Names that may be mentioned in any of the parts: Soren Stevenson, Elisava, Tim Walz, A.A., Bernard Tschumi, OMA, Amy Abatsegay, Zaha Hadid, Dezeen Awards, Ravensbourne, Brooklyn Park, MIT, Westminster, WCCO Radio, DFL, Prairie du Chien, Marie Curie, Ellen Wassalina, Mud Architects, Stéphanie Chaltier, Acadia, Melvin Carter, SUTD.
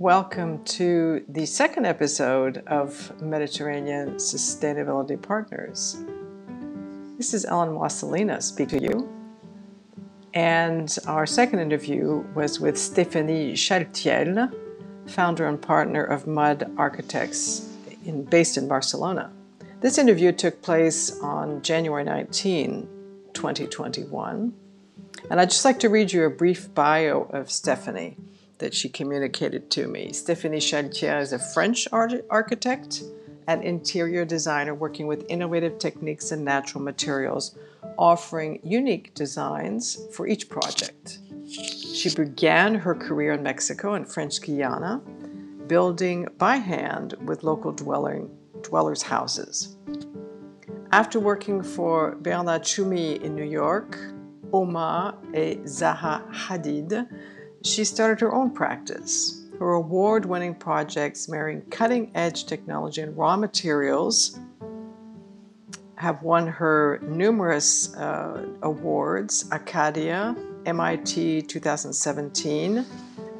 Welcome to the second episode of Mediterranean Sustainability Partners. This is Ellen Wassalina speaking to you. And our second interview was with Stéphanie Chaltier, founder and partner of Mud Architects based in Barcelona. This interview took place on January 19, 2021. And I'd just like to read you a brief bio of Stéphanie that she communicated to me. Stéphanie Chaltier is a French architect and interior designer working with innovative techniques and natural materials, offering unique designs for each project. She began her career in Mexico and French Guiana, building by hand with local dwellers' houses. After working for Bernard Tschumi in New York, OMA, and Zaha Hadid, she started her own practice. Her award-winning projects marrying cutting-edge technology and raw materials have won her numerous awards, Acadia, MIT 2017,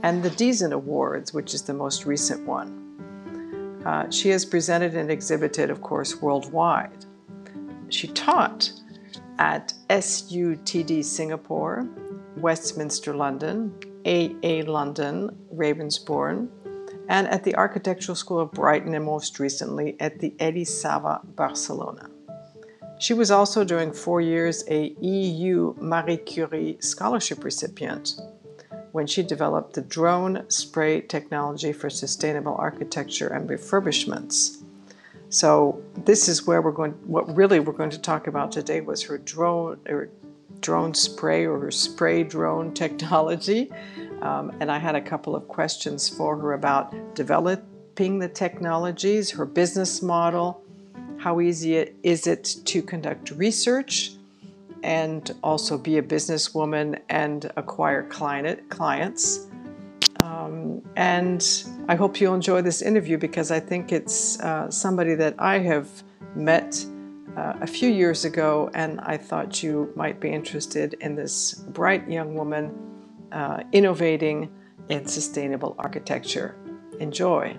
and the Dezeen Awards, which is the most recent one. She has presented and exhibited, of course, worldwide. She taught at SUTD Singapore, Westminster London, A.A. London, Ravensbourne, and at the Architectural School of Brighton, and most recently at the Elisava, Barcelona. She was also, during 4 years, a EU Marie Curie scholarship recipient when she developed the drone spray technology for sustainable architecture and refurbishments. So this is where what we're going to talk about today was her drone spray technology. And I had a couple of questions for her about developing the technologies, her business model, how easy is it to conduct research and also be a businesswoman and acquire clients. And I hope you'll enjoy this interview because I think it's somebody that I have met a few years ago, and I thought you might be interested in this bright young woman innovating in sustainable architecture. Enjoy.